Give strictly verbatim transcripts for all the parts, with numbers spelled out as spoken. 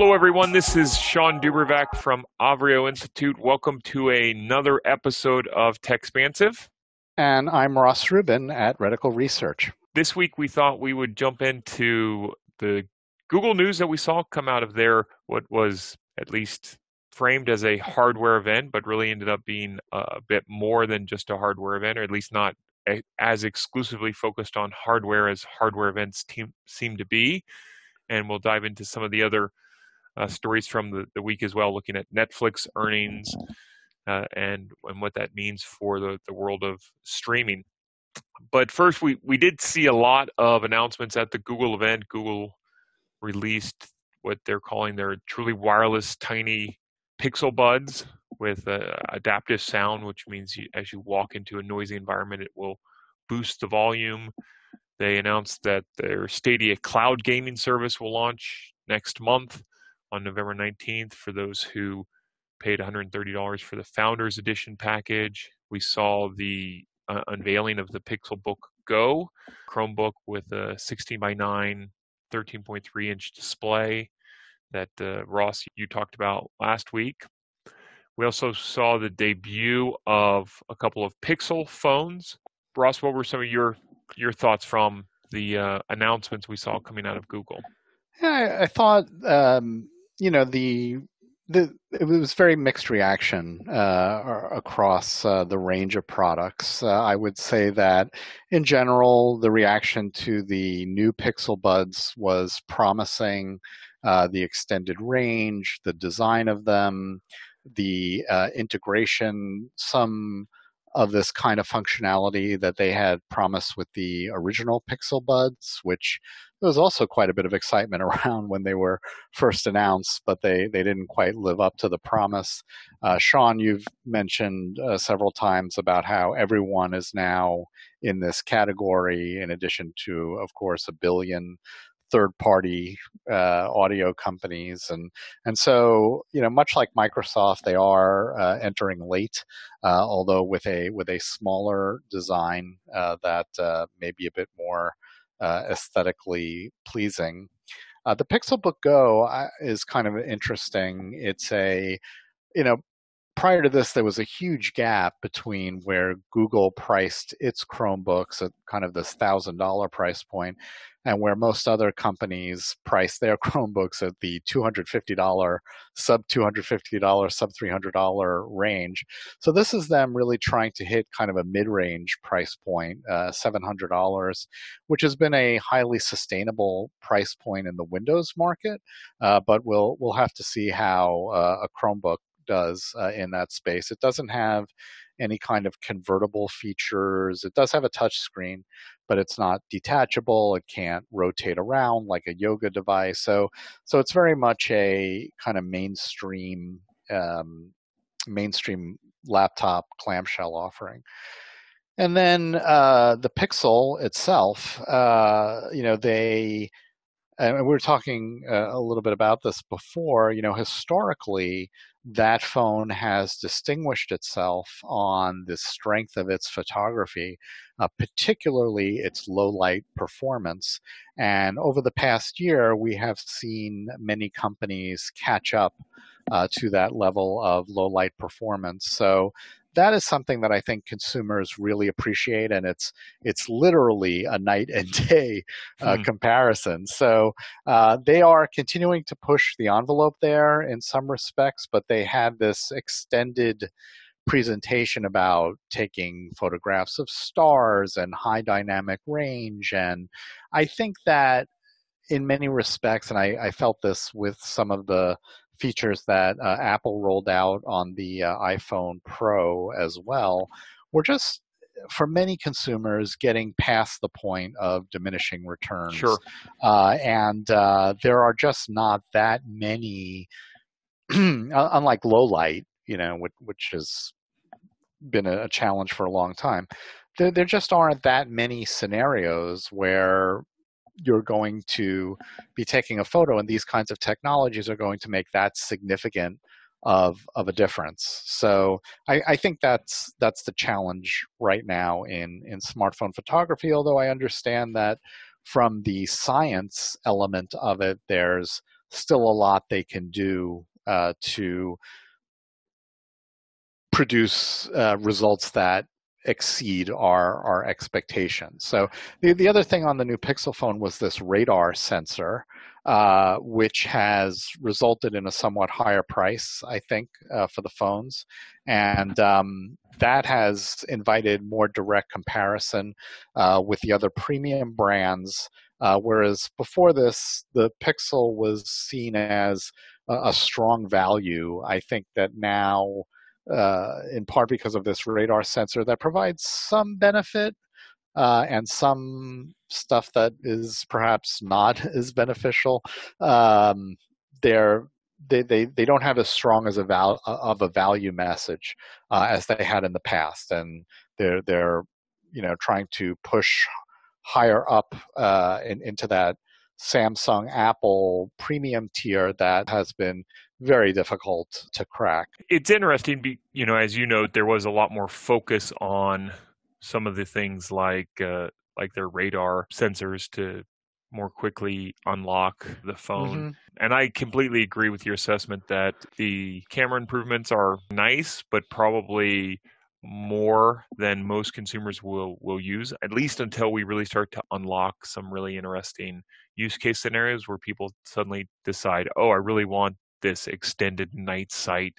Hello, everyone. This is Sean Dubravac from Avrio Institute. Welcome to another episode of Techspansive. And I'm Ross Rubin at Reticle Research. This week, we thought we would jump into the Google news that we saw come out of their, what was at least framed as a hardware event, but really ended up being a bit more than just a hardware event, or at least not as exclusively focused on hardware as hardware events te- seem to be. And we'll dive into some of the other uh, stories from the, the week as well, looking at Netflix earnings uh, and, and what that means for the, the world of streaming. But first, we, we did see a lot of announcements at the Google event. Google released what they're calling their truly wireless tiny Pixel Buds with uh, adaptive sound, which means you, as you walk into a noisy environment, it will boost the volume. They announced that their Stadia cloud gaming service will launch next month on November nineteenth for those who paid one hundred thirty dollars for the Founders Edition package. We saw the uh, unveiling of the Pixelbook Go Chromebook with a sixteen by nine, thirteen point three inch display that uh, Ross, you talked about last week. We also saw the debut of a couple of Pixel phones. Ross, what were some of your your thoughts from the uh, announcements we saw coming out of Google? Yeah, I, I thought, um, you know, the the it was very mixed reaction uh, across uh, the range of products. Uh, I would say that in general, the reaction to the new Pixel Buds was promising. Uh, the extended range, the design of them, the uh, integration, some of this kind of functionality that they had promised with the original Pixel Buds, which there was also quite a bit of excitement around when they were first announced, but they, they didn't quite live up to the promise. Uh, Sean, you've mentioned uh, several times about how everyone is now in this category, in addition to, of course, a billion third-party uh, audio companies. And and so, you know, much like Microsoft, they are uh, entering late, uh, although with a with a smaller design uh, that uh, may be a bit more uh, aesthetically pleasing. Uh, the Pixelbook Go is kind of interesting. It's a, you know, prior to this, there was a huge gap between where Google priced its Chromebooks at kind of this one thousand dollars price point and where most other companies price their Chromebooks at the two hundred fifty dollars, sub two hundred fifty dollars, sub three hundred dollars range. So this is them really trying to hit kind of a mid-range price point, uh, seven hundred dollars, which has been a highly sustainable price point in the Windows market, uh, but we'll we'll have to see how uh, a Chromebook does uh, in that space. It doesn't have any kind of convertible features. It does have a touch screen, but it's not detachable. It can't rotate around like a yoga device. So, so it's very much a kind of mainstream, um, mainstream laptop clamshell offering. And then uh, the Pixel itself, uh, you know, they, and we were talking uh, a little bit about this before, you know, historically, that phone has distinguished itself on the strength of its photography, uh, particularly its low-light performance. And over the past year, we have seen many companies catch up uh, to that level of low-light performance. So that is something that I think consumers really appreciate, and it's it's literally a night and day uh, mm. comparison. So uh, they are continuing to push the envelope there in some respects, but they had this extended presentation about taking photographs of stars and high dynamic range. And I think that in many respects, and I, I felt this with some of the features that uh, Apple rolled out on the uh, iPhone Pro as well, we're just, for many consumers, getting past the point of diminishing returns. Sure. Uh, and uh, there are just not that many, unlike low light, you know, which, which has been a challenge for a long time, there, there just aren't that many scenarios where you're going to be taking a photo, and these kinds of technologies are going to make that significant of of a difference. So I, I think that's that's the challenge right now in, in smartphone photography, although I understand that from the science element of it, there's still a lot they can do uh, to produce uh, results that exceed our, our expectations. So the, the other thing on the new Pixel phone was this radar sensor, uh, which has resulted in a somewhat higher price, I think, uh, for the phones. And um, that has invited more direct comparison uh, with the other premium brands. Uh, whereas before this, the Pixel was seen as a, a strong value. I think that now, Uh, in part because of this radar sensor that provides some benefit uh, and some stuff that is perhaps not as beneficial, um, they're, they, they, they don't have as strong as a val- of a value message uh, as they had in the past. And they're, they're you know, trying to push higher up uh, in, into that Samsung, Apple premium tier that has been very difficult to crack. It's interesting, you know, as you note, there was a lot more focus on some of the things like uh, like their radar sensors to more quickly unlock the phone. Mm-hmm. And I completely agree with your assessment that the camera improvements are nice, but probably more than most consumers will will use, at least until we really start to unlock some really interesting use case scenarios where people suddenly decide, oh, I really want this extended night sight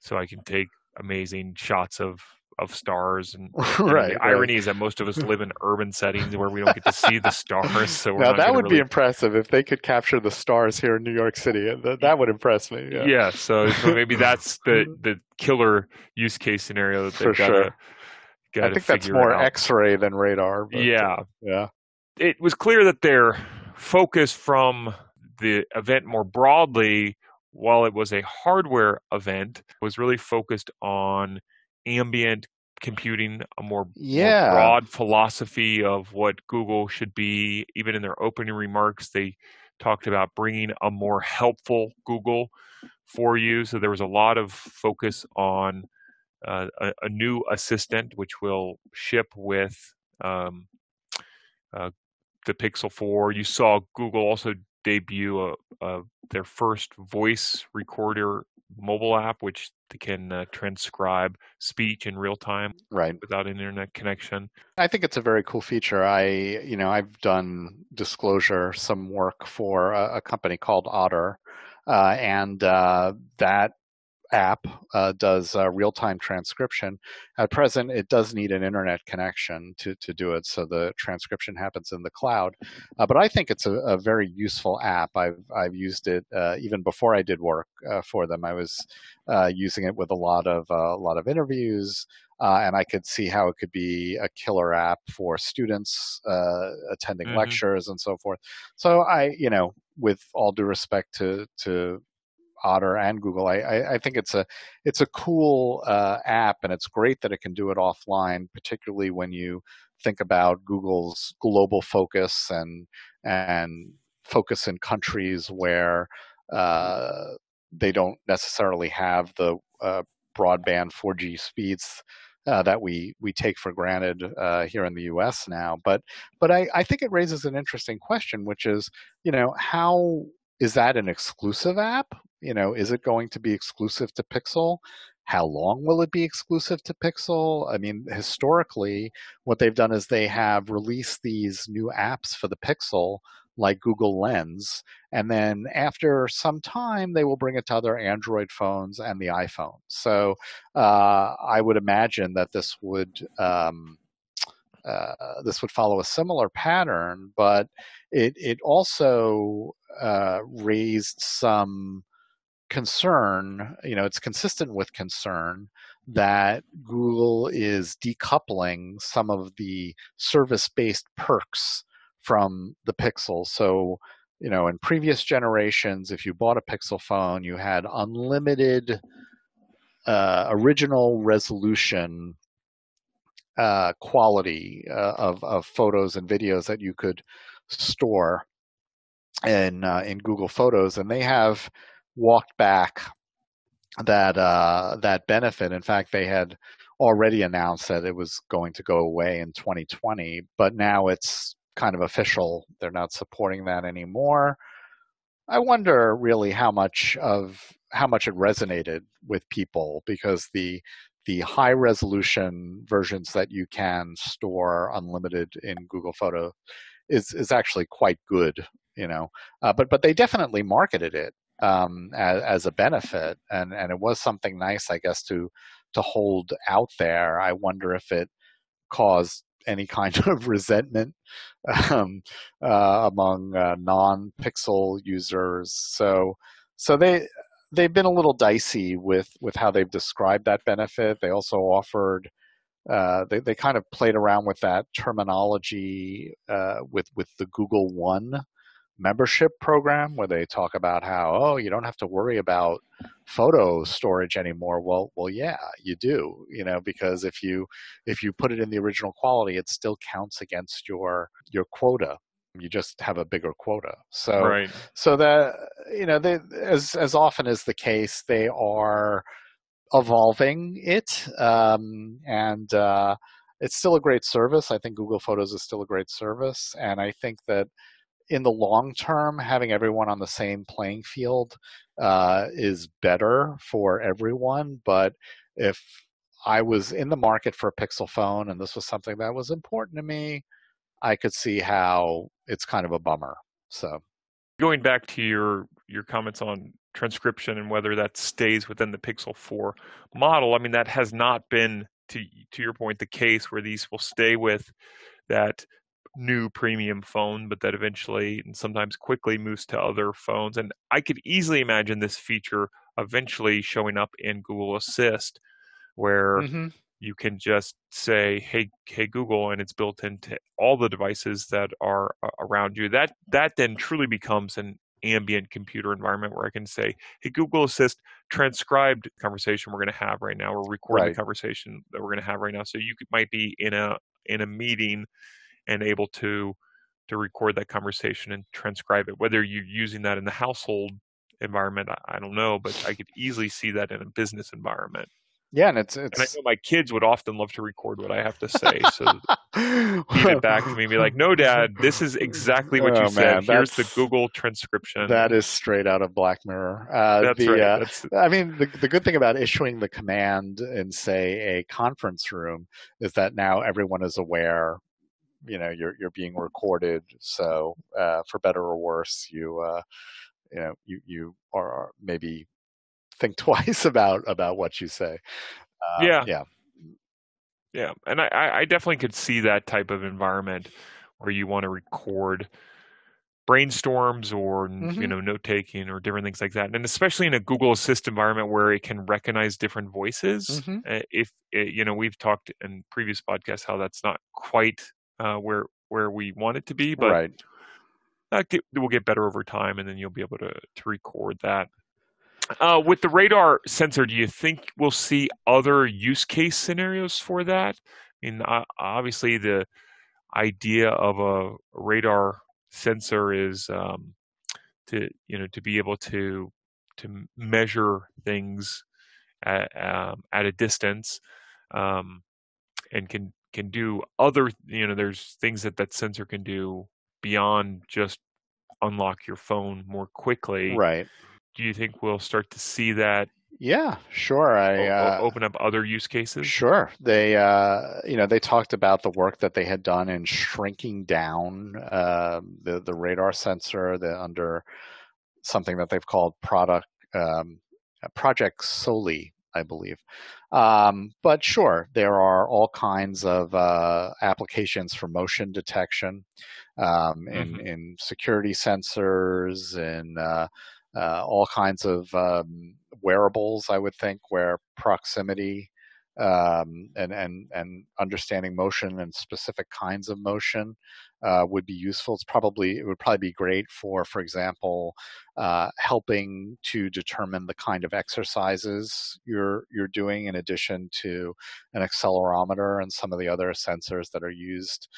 so I can take amazing shots of of stars. And, and right, the irony right. is that most of us live in urban settings where we don't get to see the stars. So we're now not that would really... be impressive if they could capture the stars here in New York City. That, that would impress me. Yeah. yeah so, so maybe that's the, the killer use case scenario that they've For gotta, sure. gotta I think that's more out. X-ray than radar. But yeah. Yeah. It was clear that their focus from the event more broadly, while it was a hardware event, was really focused on ambient computing, a more, yeah. more broad philosophy of what Google should be. Even in their opening remarks, they talked about bringing a more helpful Google for you. So there was a lot of focus on uh, a, a new assistant, which will ship with um, uh, the Pixel four. You saw Google also debut a, a, their first voice recorder mobile app, which can uh, transcribe speech in real time, right, without an internet connection. I think it's a very cool feature. I, you know, I've done disclosure, some work for a, a company called Otter, uh, and uh, that app uh, does uh, real-time transcription. At present, it does need an internet connection to, to do it, so the transcription happens in the cloud. Uh, but I think it's a, a very useful app. I've I've used it uh, even before I did work uh, for them. I was uh, using it with a lot of uh, a lot of interviews, uh, and I could see how it could be a killer app for students uh, attending mm-hmm. lectures and so forth. So I, you know, with all due respect to to Otter and Google, I, I, I think it's a it's a cool uh, app, and it's great that it can do it offline, particularly when you think about Google's global focus and and focus in countries where uh, they don't necessarily have the uh, broadband four G speeds uh, that we we take for granted uh, here in the U S now. But but I, I think it raises an interesting question, which is, you know, how is that an exclusive app? You know, is it going to be exclusive to Pixel? How long will it be exclusive to Pixel? I mean, historically, what they've done is they have released these new apps for the Pixel, like Google Lens, and then after some time, they will bring it to other Android phones and the iPhone. So uh, I would imagine that this would um, uh, this would follow a similar pattern, but it it also uh, raised some concern. You know, it's consistent with concern that Google is decoupling some of the service-based perks from the Pixel. So, you know, in previous generations, if you bought a Pixel phone, you had unlimited uh, original resolution uh, quality uh, of, of photos and videos that you could store in, uh, in Google Photos, and they have walked back that uh, that benefit. In fact, they had already announced that it was going to go away in twenty twenty, but now it's kind of official. They're not supporting that anymore. I wonder really how much of how much it resonated with people, because the the high resolution versions that you can store unlimited in Google Photos is is actually quite good, you know. Uh, but but they definitely marketed it um, as, as a benefit, and and it was something nice, I guess, to to hold out there. I wonder if it caused any kind of resentment um, uh, among uh, non-Pixel users. So so they they've been a little dicey with, with how they've described that benefit. They also offered, uh, they, they kind of played around with that terminology uh, with, with the Google One membership program, where they talk about how, oh, you don't have to worry about photo storage anymore. Well, well, yeah, you do, you know, because if you, if you put it in the original quality, it still counts against your, your quota. You just have a bigger quota. So, right. so that, you know, they, as, as often is the case, they are evolving it. Um, and uh, it's still a great service. I think Google Photos is still a great service. And I think that in the long term, having everyone on the same playing field uh, is better for everyone. But if I was in the market for a Pixel phone and this was something that was important to me, I could see how it's kind of a bummer. So, going back to your your comments on transcription and whether that stays within the Pixel four model, I mean, that has not been, to to your point, the case where these will stay with that new premium phone, but that eventually and sometimes quickly moves to other phones. And I could easily imagine this feature eventually showing up in Google Assist, where mm-hmm. you can just say, hey, hey, Google, and it's built into all the devices that are around you. That that then truly becomes an ambient computer environment where I can say, hey, Google Assist, transcribe the conversation we're going to have right now, or record right. the conversation that we're going to have right now. So you could, might be in a in a meeting and able to to record that conversation and transcribe it. Whether you're using that in the household environment, I, I don't know, but I could easily see that in a business environment. Yeah, and it's, it's... And I know my kids would often love to record what I have to say, so feed it back to me and be like, no, Dad, this is exactly what oh, you said. Man, here's the Google transcription. That is straight out of Black Mirror. Uh, that's the, right. Uh, that's... I mean, the, the good thing about issuing the command in, say, a conference room is that now everyone is aware, you know, you're you're being recorded. So uh, for better or worse, you, uh, you know, you, you are maybe... think twice about about what you say. Uh, yeah. Yeah. Yeah. And I, I definitely could see that type of environment where you want to record brainstorms or, mm-hmm. you know, note-taking or different things like that. And especially in a Google Assist environment where it can recognize different voices. Mm-hmm. If, you know, we've talked in previous podcasts how that's not quite uh, where where we want it to be, but right. that get, will get better over time, and then you'll be able to, to record that. Uh, with the radar sensor, do you think we'll see other use case scenarios for that? I mean, uh, obviously, the idea of a radar sensor is um, to you know to be able to to measure things at, um, at a distance, um, and can can do other you know there's things that that sensor can do beyond just unlock your phone more quickly, right? Do you think we'll start to see that? Yeah, sure. I uh, open up other use cases. Sure. They, uh, you know, they talked about the work that they had done in shrinking down uh, the the radar sensor the, under something that they've called product um, Project Soli, I believe. Um, but sure, there are all kinds of uh, applications for motion detection, um, in mm-hmm. in security sensors and. Uh, Uh, all kinds of um, wearables, I would think, where proximity um, and, and, and understanding motion and specific kinds of motion uh, would be useful. It's probably, it would probably be great for, for example, uh, helping to determine the kind of exercises you're, you're doing, in addition to an accelerometer and some of the other sensors that are used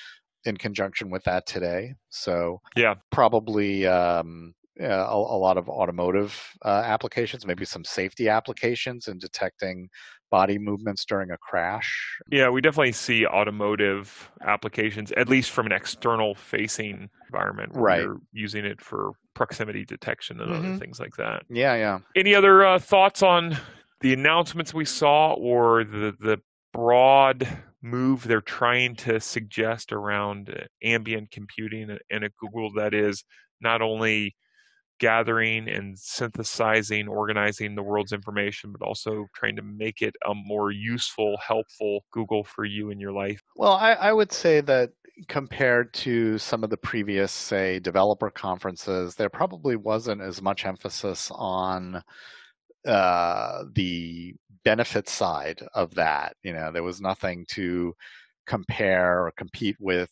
in conjunction with that today. So yeah, probably... Um, uh, a, a lot of automotive uh, applications, maybe some safety applications in detecting body movements during a crash. Yeah, we definitely see automotive applications, at least from an external facing environment where right. you're using it for proximity detection and mm-hmm. other things like that. Yeah, yeah. Any other uh, thoughts on the announcements we saw or the, the broad move they're trying to suggest around ambient computing and a Google that is not only gathering and synthesizing, organizing the world's information, but also trying to make it a more useful, helpful Google for you in your life? Well, I, I would say that compared to some of the previous, say, developer conferences, there probably wasn't as much emphasis on uh, the benefit side of that. You know, there was nothing to compare or compete with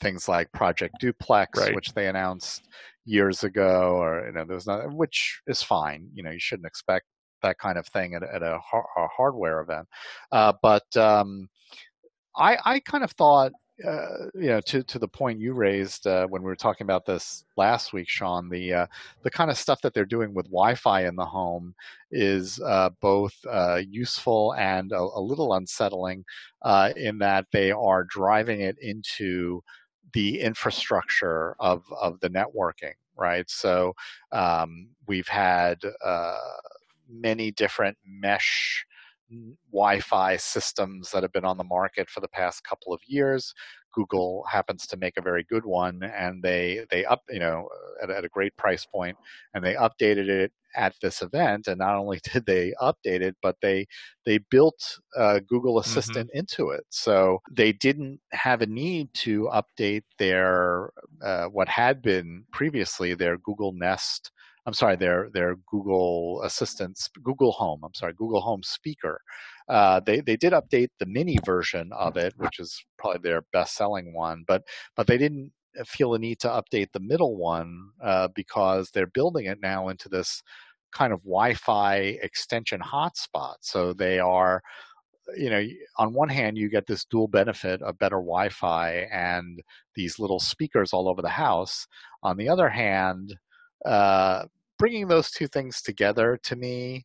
things like Project Duplex, right. which they announced years ago, or, you know, there was not, which is fine. You know, you shouldn't expect that kind of thing at, at a, har- a hardware event. Uh, but um, I, I kind of thought, uh, you know, to, to the point you raised uh, when we were talking about this last week, Sean, the, uh, the kind of stuff that they're doing with Wi-Fi in the home is uh, both uh, useful and a, a little unsettling uh, in that they are driving it into the infrastructure of, of the networking, right? So um, we've had uh, many different mesh Wi-Fi systems that have been on the market for the past couple of years. Google happens to make a very good one, and they they up you know at, at a great price point, and they updated it at this event. And not only did they update it, but they they built uh, Google Assistant mm-hmm. into it, so they didn't have a need to update their uh, what had been previously their Google Nest. I'm sorry, their their Google Assistant, Google Home. I'm sorry, Google Home speaker. Uh, they they did update the mini version of it, which is probably their best selling one, but but they didn't feel a need to update the middle one uh, because they're building it now into this kind of Wi-Fi extension hotspot. So they are, you know, on one hand, you get this dual benefit of better Wi-Fi and these little speakers all over the house. On the other hand, Uh, bringing those two things together, to me,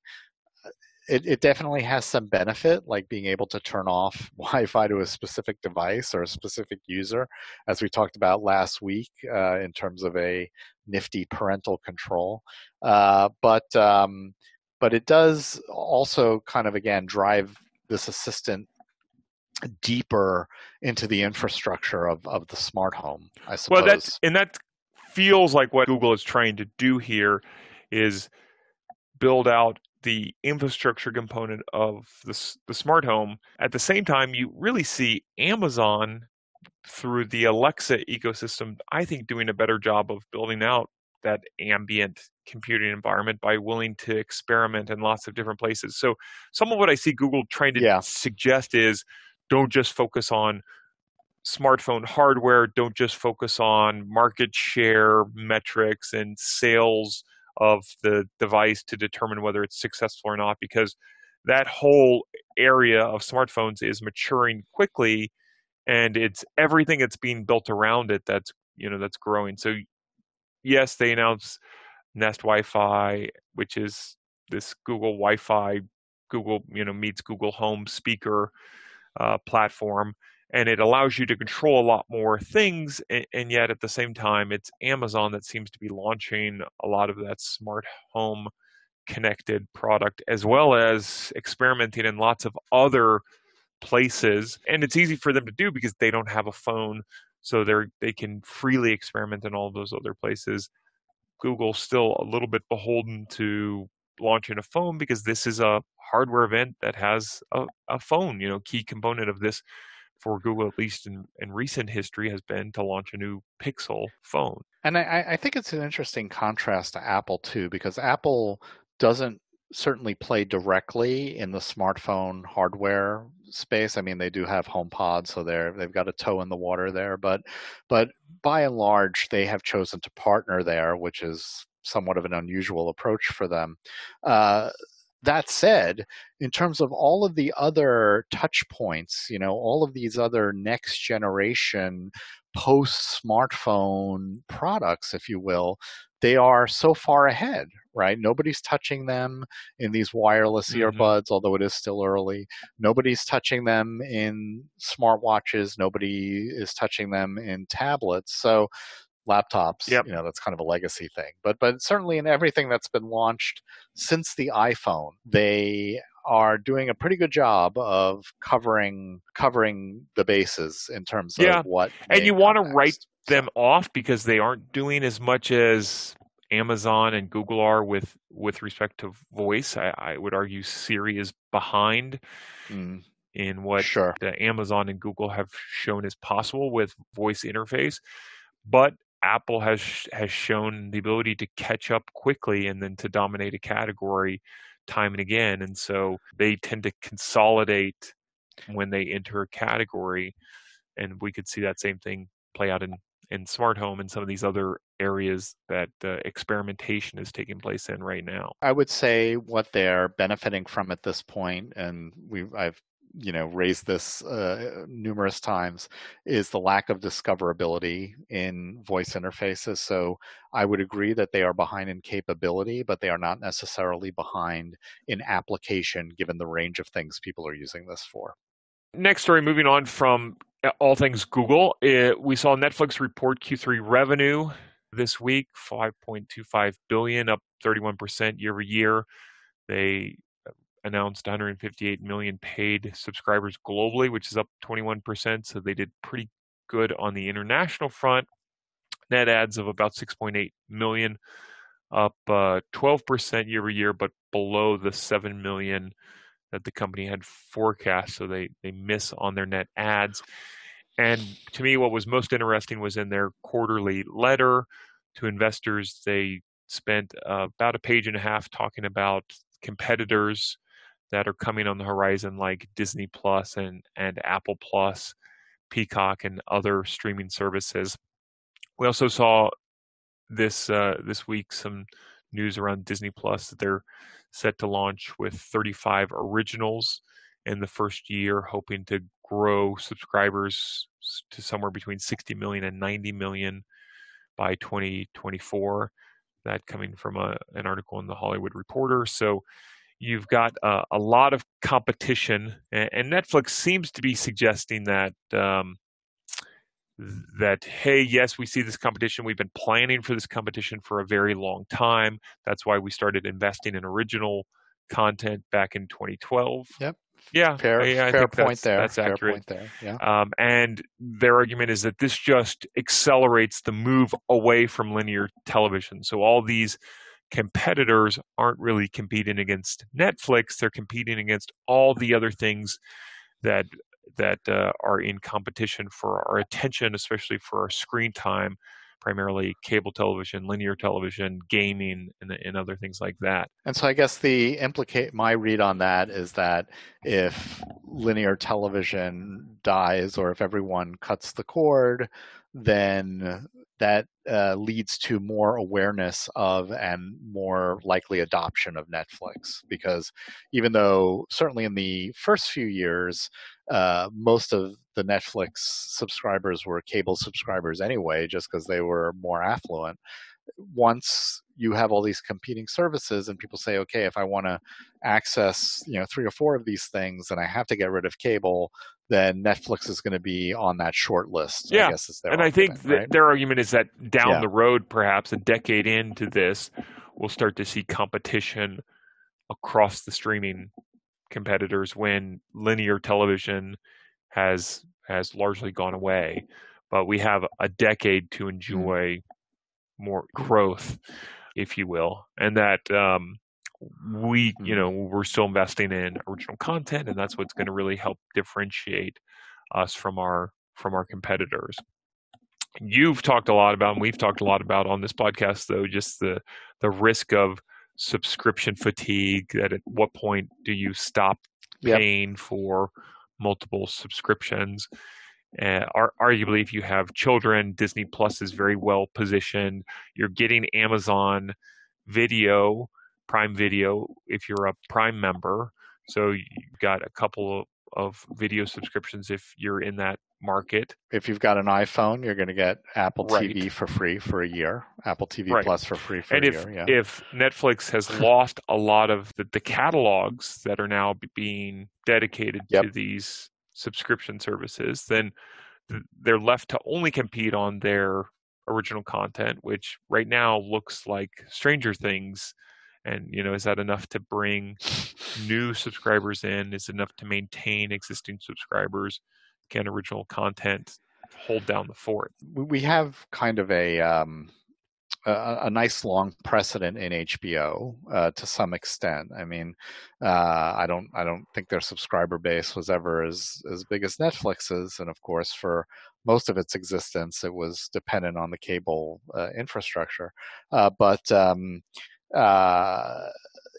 it, it definitely has some benefit, like being able to turn off Wi-Fi to a specific device or a specific user, as we talked about last week uh, in terms of a nifty parental control. Uh, but um, but it does also kind of, again, drive this assistant deeper into the infrastructure of, of the smart home, I suppose. Well, that's, and that's feels like what Google is trying to do here is build out the infrastructure component of the, the smart home. At the same time, you really see Amazon through the Alexa ecosystem, I think, doing a better job of building out that ambient computing environment by willing to experiment in lots of different places. So some of what I see Google trying to yeah. suggest is don't just focus on smartphone hardware, don't just focus on market share metrics and sales of the device to determine whether it's successful or not, because that whole area of smartphones is maturing quickly, and it's everything that's being built around it that's, you know, that's growing. So yes, they announced Nest Wi-Fi, which is this Google Wi-Fi, Google, you know, meets Google Home speaker uh, platform. And it allows you to control a lot more things. And, and yet at the same time, it's Amazon that seems to be launching a lot of that smart home connected product, as well as experimenting in lots of other places. And it's easy for them to do because they don't have a phone. So they're, they can freely experiment in all of those other places. Google's still a little bit beholden to launching a phone because this is a hardware event that has a, a phone, you know, key component of this for Google, at least in, in recent history, has been to launch a new Pixel phone. And I, I think it's an interesting contrast to Apple, too, because Apple doesn't certainly play directly in the smartphone hardware space. I mean, they do have HomePod, so they're, they've got a toe in the water there. But, but by and large, they have chosen to partner there, which is somewhat of an unusual approach for them. Uh, That said, in terms of all of the other touch points, you know, all of these other next generation post-smartphone products, if you will, they are so far ahead, right? Nobody's touching them in these wireless mm-hmm. earbuds, although it is still early. Nobody's touching them in smartwatches. Nobody is touching them in tablets. So laptops, yep. you know, that's kind of a legacy thing. But but certainly in everything that's been launched since the iPhone, they are doing a pretty good job of covering covering the bases in terms yeah. of what. And you want to write them off because they aren't doing as much as Amazon and Google are with, with respect to voice. I, I would argue Siri is behind mm. in what sure. the Amazon and Google have shown is possible with voice interface. But Apple has has shown the ability to catch up quickly and then to dominate a category time and again. And so they tend to consolidate when they enter a category. And we could see that same thing play out in, in smart home and some of these other areas that uh, experimentation is taking place in right now. I would say what they're benefiting from at this point, and we've I've you know, raised this uh, numerous times, is the lack of discoverability in voice interfaces. So I would agree that they are behind in capability, but they are not necessarily behind in application, given the range of things people are using this for. Next story, moving on from all things Google, it, we saw Netflix report Q three revenue this week, five point two five billion dollars, up thirty-one percent year over year. They announced one hundred fifty-eight million paid subscribers globally, which is up twenty-one percent. So they did pretty good on the international front. Net adds of about six point eight million, up uh, twelve percent year over year, but below the seven million that the company had forecast. So they, they miss on their net adds. And to me, what was most interesting was in their quarterly letter to investors, they spent uh, about a page and a half talking about competitors that are coming on the horizon, like Disney Plus and, and Apple Plus, Peacock, and other streaming services. We also saw this uh, this week some news around Disney Plus that they're set to launch with thirty-five originals in the first year, hoping to grow subscribers to somewhere between sixty million and ninety million by twenty twenty-four. That coming from a, an article in the Hollywood Reporter. So you've got uh, a lot of competition, and, and Netflix seems to be suggesting that, um, that, hey, yes, we see this competition. We've been planning for this competition for a very long time. That's why we started investing in original content back in twenty twelve. Yep. Yeah. Fair, I, I fair think point that's, there. That's fair accurate. Point there. Yeah. Um, and their argument is that this just accelerates the move away from linear television. So all these competitors aren't really competing against Netflix. They're competing against all the other things that that uh, are in competition for our attention, especially for our screen time, primarily cable television, linear television, gaming, and, and other things like that. And so I guess the implicate my read on that is that if linear television dies or if everyone cuts the cord, then that uh, leads to more awareness of and more likely adoption of Netflix. Because even though certainly in the first few years, uh, most of the Netflix subscribers were cable subscribers anyway, just because they were more affluent. Once you have all these competing services and people say, okay, if I want to access, you know, three or four of these things and I have to get rid of cable, then Netflix is going to be on that short list. Yeah. I guess is their and argument, I think right? their argument is that down yeah. the road, perhaps a decade into this, we'll start to see competition across the streaming competitors when linear television has, has largely gone away, but we have a decade to enjoy mm-hmm. more growth, if you will, and that um, we, you know, we're still investing in original content, and that's what's going to really help differentiate us from our from our competitors. You've talked a lot about, and we've talked a lot about on this podcast, though, just the the risk of subscription fatigue. That at what point do you stop paying yep. for multiple subscriptions? Uh, are, arguably, if you have children, Disney Plus is very well positioned. You're getting Amazon Video Prime Video if you're a Prime member. So you've got a couple of video subscriptions if you're in that market. If you've got an iPhone, you're going to get Apple right. T V for free for a year, Apple T V right. Plus for free for and a if, year. Yeah. If Netflix has lost a lot of the, the catalogs that are now being dedicated yep. to these subscription services, then they're left to only compete on their original content, which right now looks like Stranger Things. And, you know, is that enough to bring new subscribers in? Is it enough to maintain existing subscribers? Can original content hold down the fort? We have kind of a um, a, a nice long precedent in H B O uh, to some extent. I mean, uh, I don't I don't think their subscriber base was ever as as big as Netflix's, and of course, for most of its existence, it was dependent on the cable uh, infrastructure. Uh, but um, uh,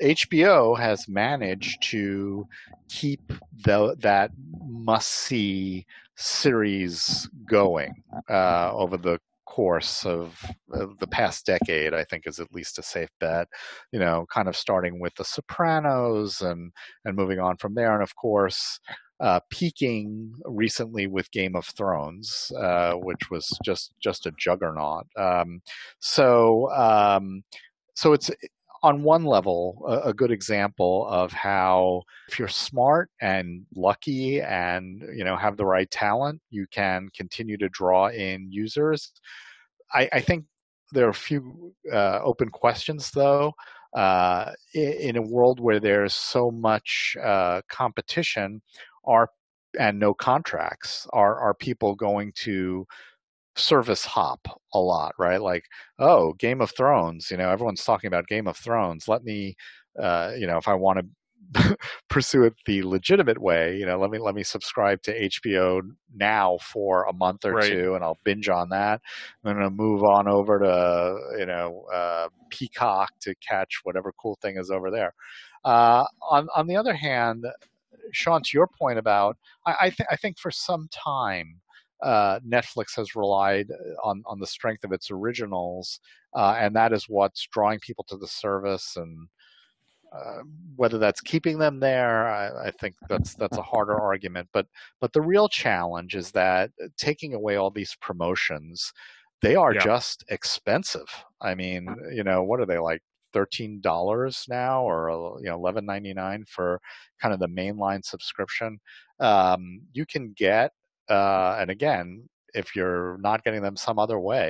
H B O has managed to keep the, that must-see series going uh, over the course of, of the past decade, I think, is at least a safe bet. You know, kind of starting with The Sopranos and, and moving on from there. And, of course, Uh, peaking recently with Game of Thrones, uh, which was just just a juggernaut. Um, so um, so it's on one level a, a good example of how, if you're smart and lucky and you know have the right talent, you can continue to draw in users. I, I think there are a few uh, open questions though. Uh, in, in a world where there's so much uh, competition. Are and no contracts are are people going to service hop a lot, right? Like, oh, Game of Thrones, you know, everyone's talking about Game of Thrones. Let me, uh, you know, if I want to pursue it the legitimate way, you know, let me let me subscribe to H B O Now for a month or right. two, and I'll binge on that. I'm going to move on over to you know uh, Peacock to catch whatever cool thing is over there. Uh, on on the other hand. Sean, to your point about, I, I, th- I think for some time uh, Netflix has relied on, on the strength of its originals, uh, and that is what's drawing people to the service. And uh, whether that's keeping them there, I, I think that's that's a harder argument. But but the real challenge is that taking away all these promotions, they are yeah. just expensive. I mean, you know, what are they like? thirteen dollars now, or you know, eleven ninety-nine for kind of the mainline subscription. Um, you can get, uh, and again, if you're not getting them some other way,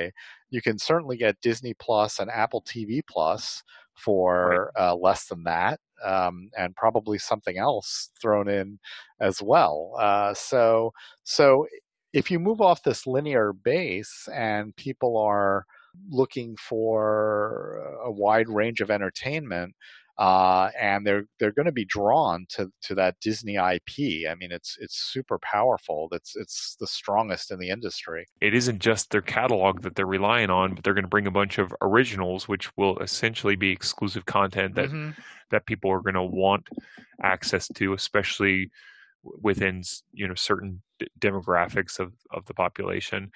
you can certainly get Disney Plus and Apple T V Plus for right. uh, less than that, um, and probably something else thrown in as well. Uh, so, so if you move off this linear base and people are looking for a wide range of entertainment, uh, and they're they're going to be drawn to, to that Disney I P. I mean, it's it's super powerful. It's it's the strongest in the industry. It isn't just their catalog that they're relying on, but they're going to bring a bunch of originals, which will essentially be exclusive content that mm-hmm. that people are going to want access to, especially within you know certain d- demographics of, of the population.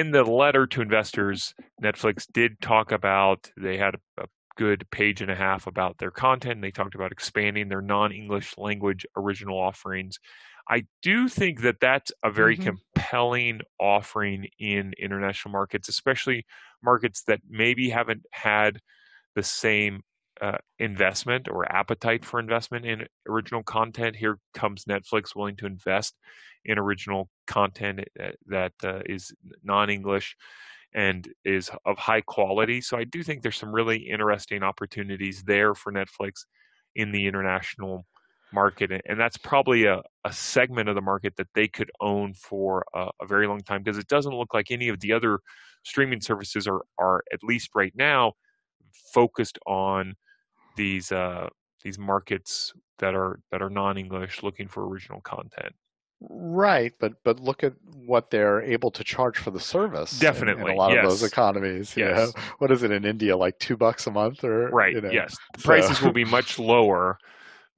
In the letter to investors, Netflix did talk about, they had a, a good page and a half about their content. They talked about expanding their non-English language original offerings. I do think that that's a very mm-hmm. compelling offering in international markets, especially markets that maybe haven't had the same uh, investment or appetite for investment in original content. Here comes Netflix willing to invest in original content that uh, is non-English and is of high quality. So I do think there's some really interesting opportunities there for Netflix in the international market. And that's probably a, a segment of the market that they could own for a, a very long time, because it doesn't look like any of the other streaming services are, are at least right now, focused on these uh, these markets that are that are non-English looking for original content. Right, but but look at what they're able to charge for the service. Definitely, in, in a lot yes. of those economies. You yes. know? What is it in India? Like two bucks a month, or right? You know? Yes, the prices so. will be much lower,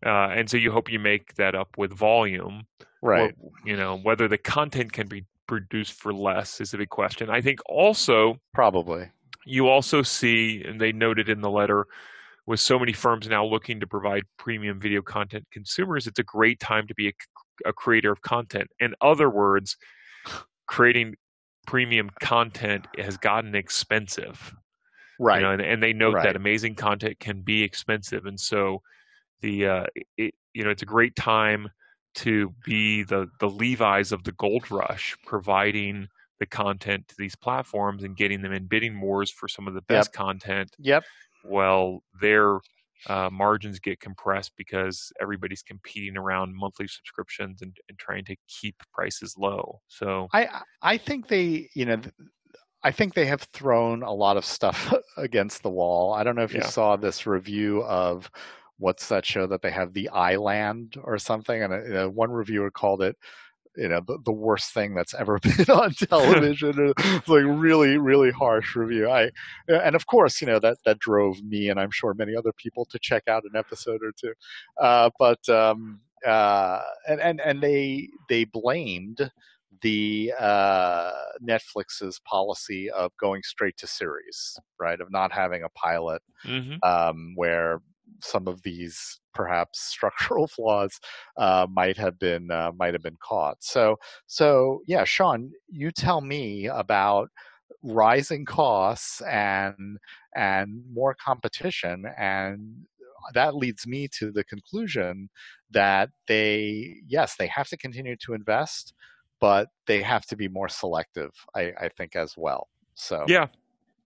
uh, and so you hope you make that up with volume. Right. Or, you know, whether the content can be produced for less is a big question. I think also probably you also see, and they noted in the letter, with so many firms now looking to provide premium video content to consumers, it's a great time to be a, a creator of content. In other words, creating premium content has gotten expensive. Right. You know, and, and they note right. that amazing content can be expensive. And so the uh, it, you know, it's a great time to be the, the Levi's of the gold rush, providing the content to these platforms and getting them in bidding wars for some of the best yep. content. Yep. Well, their uh, margins get compressed because everybody's competing around monthly subscriptions and, and trying to keep prices low. So I I think they, you know, I think they have thrown a lot of stuff against the wall. I don't know if yeah. you saw this review of what's that show that they have, The Island or something, and a, a, one reviewer called it, you know, the, the worst thing that's ever been on television. It's like really, really harsh review. I, and of course, you know, that, that drove me and I'm sure many other people to check out an episode or two. Uh, but, um, uh, and, and, and they, they blamed the, uh, Netflix's policy of going straight to series, right. Of not having a pilot, mm-hmm. um, where some of these perhaps structural flaws uh, might have been uh, might have been caught. So so yeah, Sean, you tell me about rising costs and and more competition, and that leads me to the conclusion that they yes they have to continue to invest, but they have to be more selective, I, I think as well. So yeah.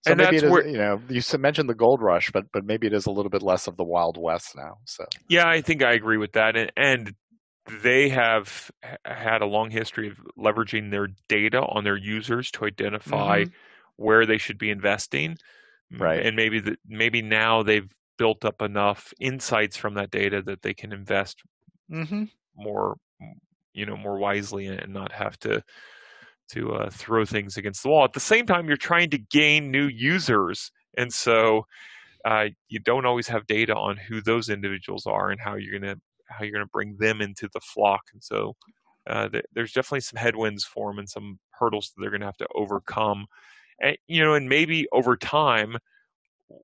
So and maybe that's it is, where, you know, you mentioned the gold rush, but but maybe it is a little bit less of the Wild West now. So yeah, I think I agree with that, and, and they have had a long history of leveraging their data on their users to identify mm-hmm. where they should be investing, right? And maybe the, maybe now they've built up enough insights from that data that they can invest mm-hmm. more, you know, more wisely and not have to. to uh, throw things against the wall. At the same time, you're trying to gain new users. And so uh, you don't always have data on who those individuals are and how you're going to how you're going to bring them into the flock. And so uh, th- there's definitely some headwinds for them and some hurdles that they're going to have to overcome. And, you know, and maybe over time,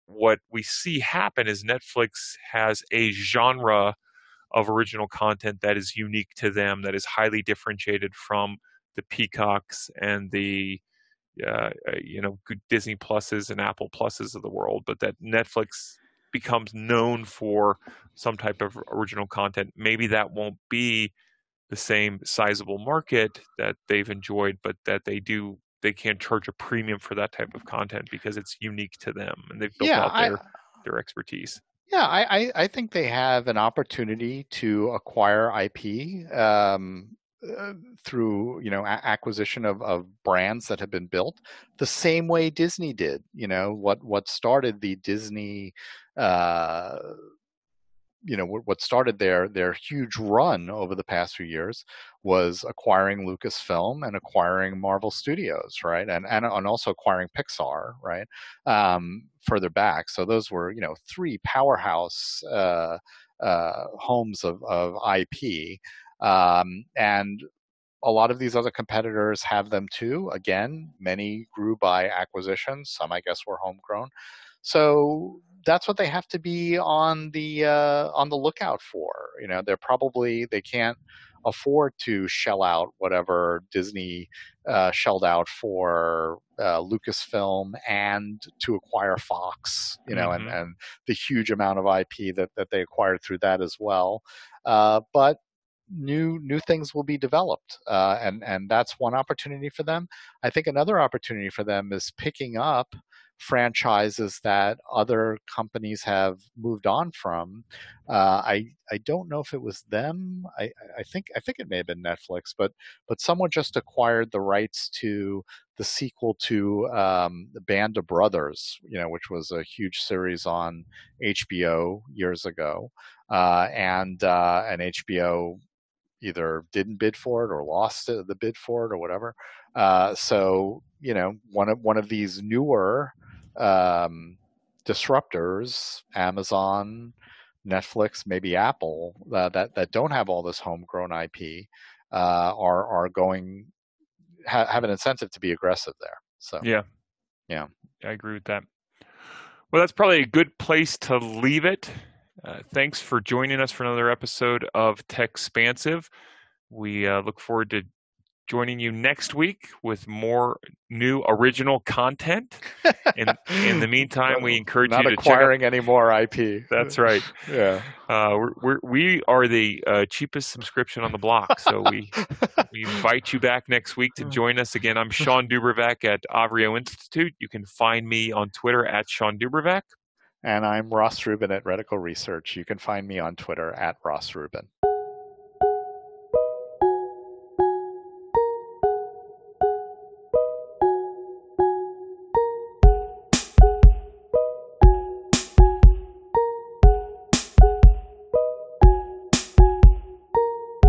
what we see happen is Netflix has a genre of original content that is unique to them, that is highly differentiated from the Peacocks and the, uh, you know, Disney Pluses and Apple Pluses of the world, but that Netflix becomes known for some type of original content. Maybe that won't be the same sizable market that they've enjoyed, but that they do, they can charge a premium for that type of content because it's unique to them and they've built yeah, out their, I, their expertise. Yeah, I, I think they have an opportunity to acquire I P, um, through, you know, acquisition of, of brands that have been built the same way Disney did. You know, what, what started the Disney, uh, you know, what started their, their huge run over the past few years was acquiring Lucasfilm and acquiring Marvel Studios, right? And, and, and also acquiring Pixar, right? Um, further back. So those were, you know, three powerhouse uh, uh, homes of, of I P. Um, and a lot of these other competitors have them too. Again, many grew by acquisition. Some, I guess, were homegrown. So that's what they have to be on the uh, on the lookout for. You know, they're probably they can't afford to shell out whatever Disney uh, shelled out for uh, Lucasfilm and to acquire Fox. You know, mm-hmm. and, and the huge amount of I P that that they acquired through that as well. Uh, but New new things will be developed, uh, and and that's one opportunity for them. I think another opportunity for them is picking up franchises that other companies have moved on from. Uh, I I don't know if it was them. I, I think I think it may have been Netflix, but but someone just acquired the rights to the sequel to um, the Band of Brothers, you know, which was a huge series on H B O years ago, uh, and uh, and H B O. Either didn't bid for it or lost the bid for it or whatever. Uh, so, you know, one of one of these newer um, disruptors, Amazon, Netflix, maybe Apple, uh, that that don't have all this homegrown I P, uh, are are going ha- have an incentive to be aggressive there. So yeah, yeah, I agree with that. Well, that's probably a good place to leave it. Uh, thanks for joining us for another episode of Techspansive. We uh, look forward to joining you next week with more new original content. In, in the meantime, we encourage Not you to check out. Not acquiring any more I P. That's right. Yeah, uh, we're, we're, we are the uh, cheapest subscription on the block, so we we invite you back next week to join us again. I'm Sean Dubravac at Avrio Institute. You can find me on Twitter at Sean Dubravac. And I'm Ross Rubin at Reticle Research. You can find me on Twitter at Ross Rubin.